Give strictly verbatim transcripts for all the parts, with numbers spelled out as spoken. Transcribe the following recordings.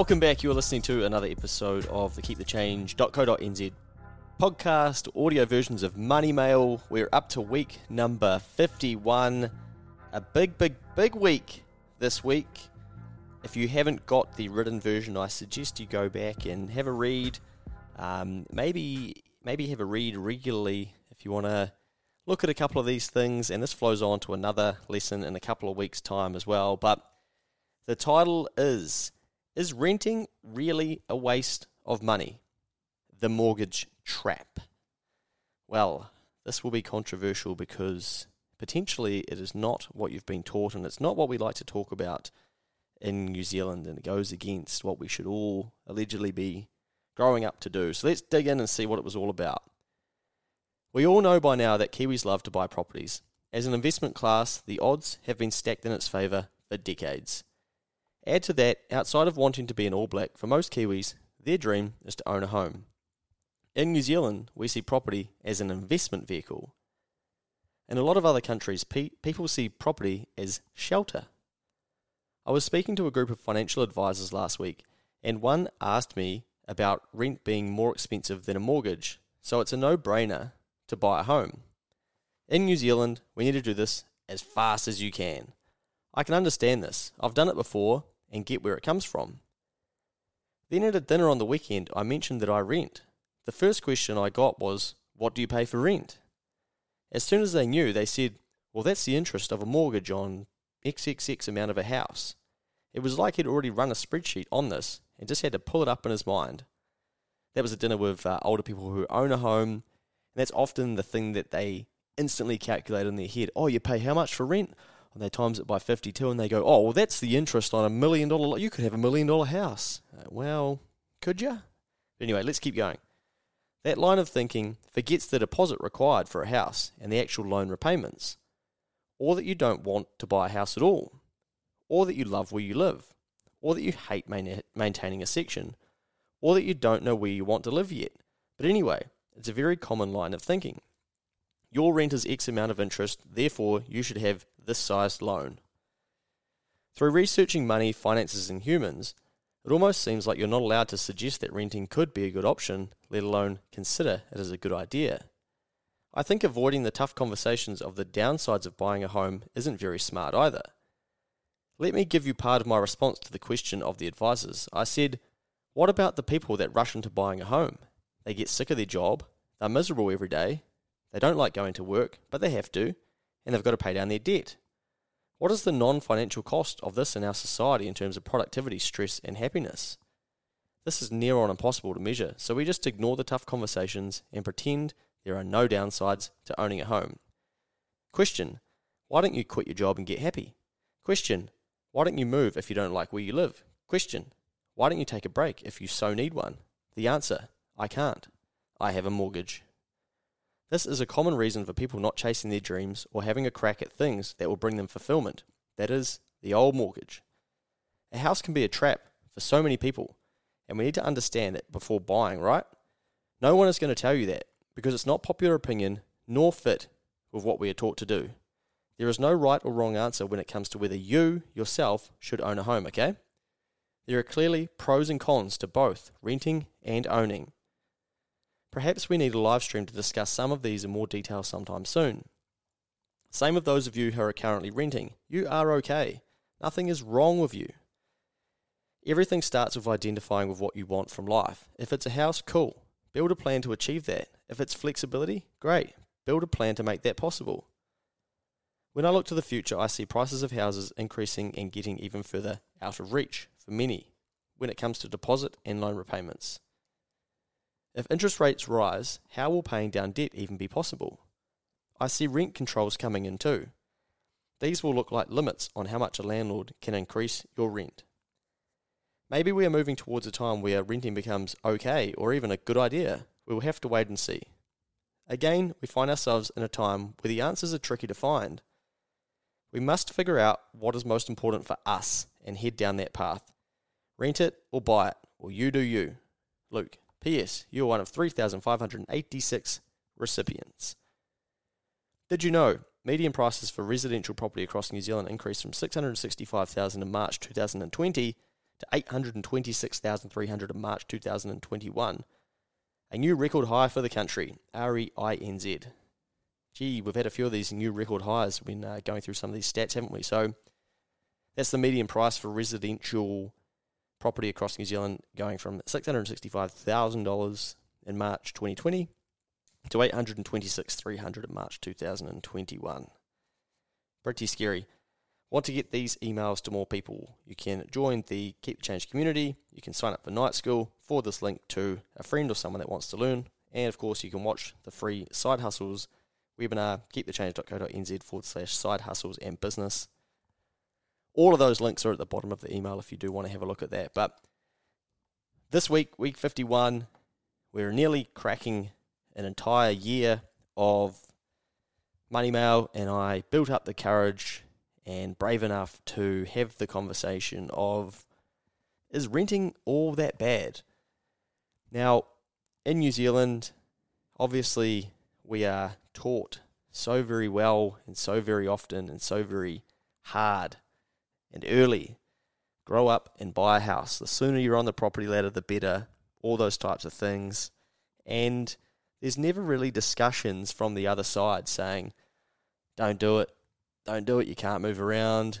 Welcome back. You are listening to another episode of the Keep The Change dot co dot n z podcast, audio versions of Money Mail. We're up to week number fifty-one. A big, big, big week this week. If you haven't got the written version, I suggest you go back and have a read. Um, maybe, maybe have a read regularly if you want to look at a couple of these things. And this flows on to another lesson in a couple of weeks' time as well. But the title is... Is renting really a waste of money? The mortgage trap. Well, this will be controversial because potentially it is not what you've been taught, and it's not what we like to talk about in New Zealand, and it goes against what we should all allegedly be growing up to do. So let's dig in and see what it was all about. We all know by now that Kiwis love to buy properties. As an investment class, the odds have been stacked in its favour for decades. Add to that, outside of wanting to be an All Black, for most Kiwis, their dream is to own a home. In New Zealand, we see property as an investment vehicle. In a lot of other countries, pe- people see property as shelter. I was speaking to a group of financial advisors last week, and one asked me about rent being more expensive than a mortgage, so it's a no-brainer to buy a home. In New Zealand, we need to do this as fast as you can. I can understand this. I've done it before and get where it comes from. Then at a dinner on the weekend, I mentioned that I rent. The first question I got was, what do you pay for rent? As soon as they knew, they said, well, that's the interest of a mortgage on X X X amount of a house. It was like he'd already run a spreadsheet on this and just had to pull it up in his mind. That was a dinner with uh, older people who own a home, and that's often the thing that they instantly calculate in their head. Oh, you pay how much for rent? And they times it by fifty-two and they go, oh, well, that's the interest on a million dollar lot. You could have a million dollar house. Uh, well, could you? Anyway, let's keep going. That line of thinking forgets the deposit required for a house and the actual loan repayments, or that you don't want to buy a house at all, or that you love where you live, or that you hate main- maintaining a section, or that you don't know where you want to live yet. But anyway, it's a very common line of thinking. Your rent is X amount of interest, therefore you should have this sized loan. Through researching money, finances and humans, it almost seems like you're not allowed to suggest that renting could be a good option, let alone consider it as a good idea. I think avoiding the tough conversations of the downsides of buying a home isn't very smart either. Let me give you part of my response to the question of the advisors. I said, what about the people that rush into buying a home? They get sick of their job, they're miserable every day, they don't like going to work, but they have to, and they've got to pay down their debt. What is the non-financial cost of this in our society in terms of productivity, stress, and happiness? This is near on impossible to measure, so we just ignore the tough conversations and pretend there are no downsides to owning a home. Question, why don't you quit your job and get happy? Question, why don't you move if you don't like where you live? Question, why don't you take a break if you so need one? The answer, I can't. I have a mortgage. This is a common reason for people not chasing their dreams or having a crack at things that will bring them fulfillment. That is, the old mortgage. A house can be a trap for so many people, and we need to understand that before buying, right? No one is going to tell you that, because it's not popular opinion, nor fit with what we are taught to do. There is no right or wrong answer when it comes to whether you, yourself, should own a home, okay? There are clearly pros and cons to both renting and owning. Perhaps we need a live stream to discuss some of these in more detail sometime soon. Same with those of you who are currently renting. You are okay. Nothing is wrong with you. Everything starts with identifying with what you want from life. If it's a house, cool. Build a plan to achieve that. If it's flexibility, great. Build a plan to make that possible. When I look to the future, I see prices of houses increasing and getting even further out of reach for many when it comes to deposit and loan repayments. If interest rates rise, how will paying down debt even be possible? I see rent controls coming in too. These will look like limits on how much a landlord can increase your rent. Maybe we are moving towards a time where renting becomes okay or even a good idea. We will have to wait and see. Again, we find ourselves in a time where the answers are tricky to find. We must figure out what is most important for us and head down that path. Rent it or buy it, or you do you. Luke. P S. You're one of three thousand five hundred eighty-six recipients. Did you know median prices for residential property across New Zealand increased from six hundred sixty-five thousand dollars in March twenty twenty to eight hundred twenty-six thousand three hundred in March two thousand twenty-one. A new record high for the country, R E I N Z. Gee, we've had a few of these new record highs when uh, going through some of these stats, haven't we? So that's the median price for residential property across New Zealand, going from six hundred sixty-five thousand dollars in March twenty twenty to eight hundred twenty-six thousand three hundred dollars in March two thousand twenty-one. Pretty scary. Want to get these emails to more people? You can join the Keep the Change community. You can sign up for night school. Forward this link to a friend or someone that wants to learn. And of course, you can watch the free Side Hustles webinar, keep the change dot co dot n z forward slash side hustles and business. All of those links are at the bottom of the email if you do want to have a look at that. But this week, week fifty-one, we're nearly cracking an entire year of Money Mail, and I built up the courage and brave enough to have the conversation of, is renting all that bad? Now, in New Zealand, obviously, we are taught so very well and so very often and so very hard and early, grow up and buy a house. The sooner you're on the property ladder, the better, all those types of things. And there's never really discussions from the other side saying, don't do it, don't do it, you can't move around,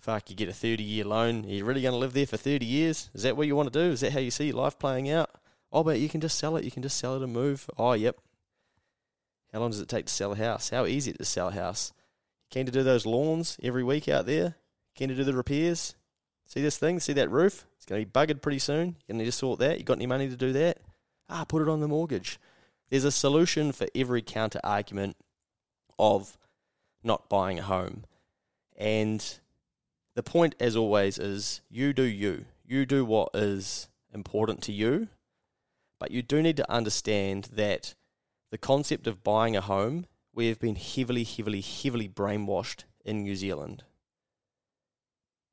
fuck, you get a thirty-year loan, are you really going to live there for thirty years? Is that what you want to do? Is that how you see your life playing out? Oh, but you can just sell it, you can just sell it and move. Oh, yep. How long does it take to sell a house? How easy is it to sell a house? Keen to do those lawns every week out there? Keen to do the repairs? See this thing? See that roof? It's going to be buggered pretty soon. You need to sort that. You got any money to do that? Ah, put it on the mortgage. There's a solution for every counter argument of not buying a home. And the point, as always, is you do you. You do what is important to you. But you do need to understand that the concept of buying a home, we have been heavily, heavily, heavily brainwashed in New Zealand.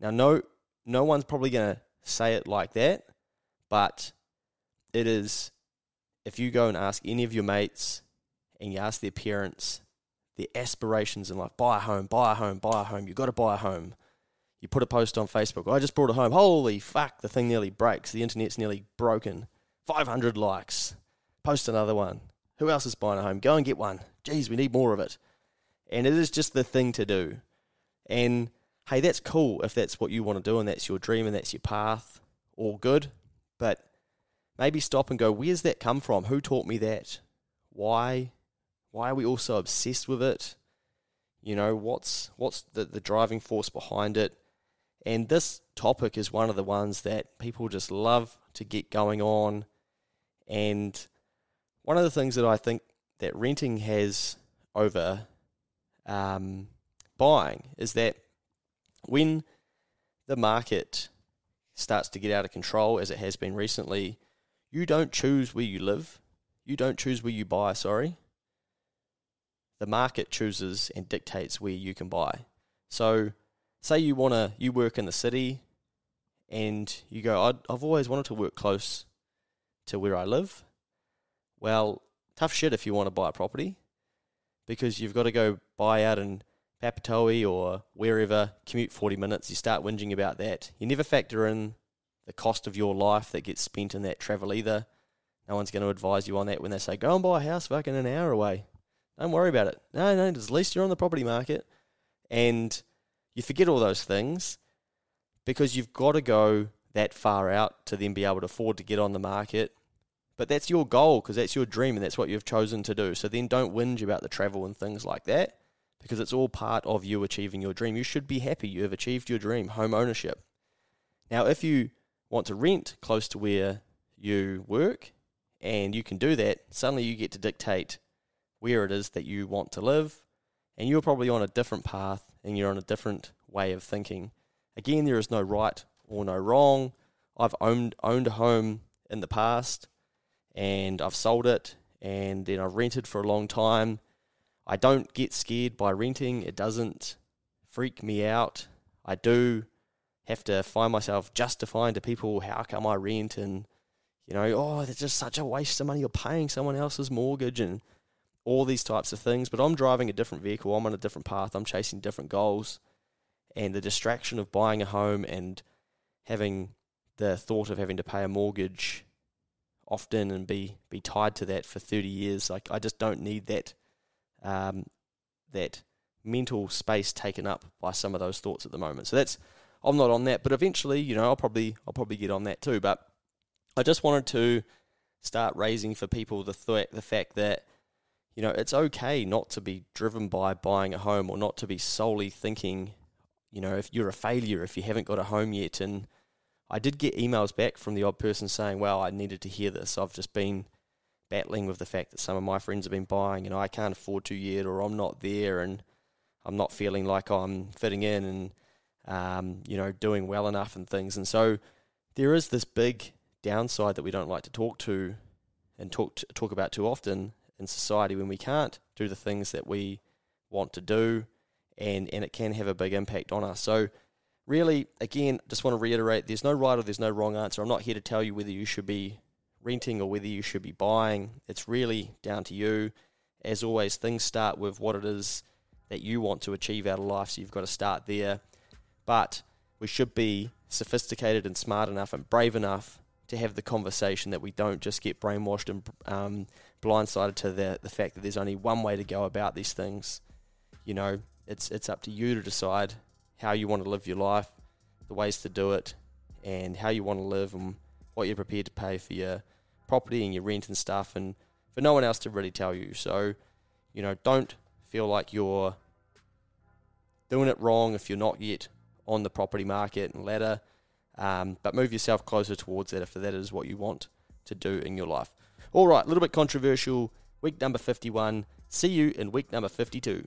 Now, no no one's probably going to say it like that, but it is, if you go and ask any of your mates and you ask their parents, their aspirations in life, buy a home, buy a home, buy a home, you've got to buy a home. You put a post on Facebook, I just bought a home, holy fuck, the thing nearly breaks, the internet's nearly broken, five hundred likes, post another one. Who else is buying a home? Go and get one. Geez, we need more of it. And it is just the thing to do. And, hey, that's cool if that's what you want to do and that's your dream and that's your path. All good. But maybe stop and go, where's that come from? Who taught me that? Why? Why are we all so obsessed with it? You know, what's what's the, the driving force behind it? And this topic is one of the ones that people just love to get going on. And one of the things that I think that renting has over um, buying is that when the market starts to get out of control, as it has been recently, you don't choose where you live. You don't choose where you buy, sorry. The market chooses and dictates where you can buy. So say you want to, you work in the city and you go, I'd, I've always wanted to work close to where I live. Well, tough shit if you want to buy a property, because you've got to go buy out in Papatoe or wherever, commute forty minutes, you start whinging about that. You never factor in the cost of your life that gets spent in that travel either. No one's going to advise you on that when they say, go and buy a house fucking an hour away. Don't worry about it. No, no, at least you're on the property market. And you forget all those things because you've got to go that far out to then be able to afford to get on the market. But that's your goal because that's your dream and that's what you've chosen to do. So then don't whinge about the travel and things like that because it's all part of you achieving your dream. You should be happy you have achieved your dream, home ownership. Now, if you want to rent close to where you work and you can do that, suddenly you get to dictate where it is that you want to live and you're probably on a different path and you're on a different way of thinking. Again, there is no right or no wrong. I've owned, owned a home in the past and I've sold it, and then I've rented for a long time. I don't get scared by renting. It doesn't freak me out. I do have to find myself justifying to people, how come I rent? And, you know, oh, that's just such a waste of money. You're paying someone else's mortgage and all these types of things. But I'm driving a different vehicle. I'm on a different path. I'm chasing different goals. And the distraction of buying a home and having the thought of having to pay a mortgage often and be, be tied to that for thirty years, like I just don't need that um, that mental space taken up by some of those thoughts at the moment. So that's, I'm not on that, but eventually, you know, I'll probably I'll probably get on that too. But I just wanted to start raising for people the th- the fact that, you know, it's okay not to be driven by buying a home, or not to be solely thinking, you know, if you're a failure if you haven't got a home yet. And I did get emails back from the odd person saying, well, I needed to hear this. I've just been battling with the fact that some of my friends have been buying, you know, I can't afford to yet, or I'm not there, and I'm not feeling like I'm fitting in and, um, you know, doing well enough and things. And so there is this big downside that we don't like to talk to and talk to, talk about too often in society, when we can't do the things that we want to do, and, and it can have a big impact on us. So really, again, just want to reiterate, there's no right or there's no wrong answer. I'm not here to tell you whether you should be renting or whether you should be buying. It's really down to you. As always, things start with what it is that you want to achieve out of life, so you've got to start there. But we should be sophisticated and smart enough and brave enough to have the conversation, that we don't just get brainwashed and um, blindsided to the, the fact that there's only one way to go about these things. You know, it's it's up to you to decide how you want to live your life, the ways to do it, and how you want to live, and what you're prepared to pay for your property and your rent and stuff, and for no one else to really tell you. So, you know, don't feel like you're doing it wrong if you're not yet on the property market and ladder, um, but move yourself closer towards that if that is what you want to do in your life. All right, a little bit controversial, week number fifty-one. See you in week number fifty-two.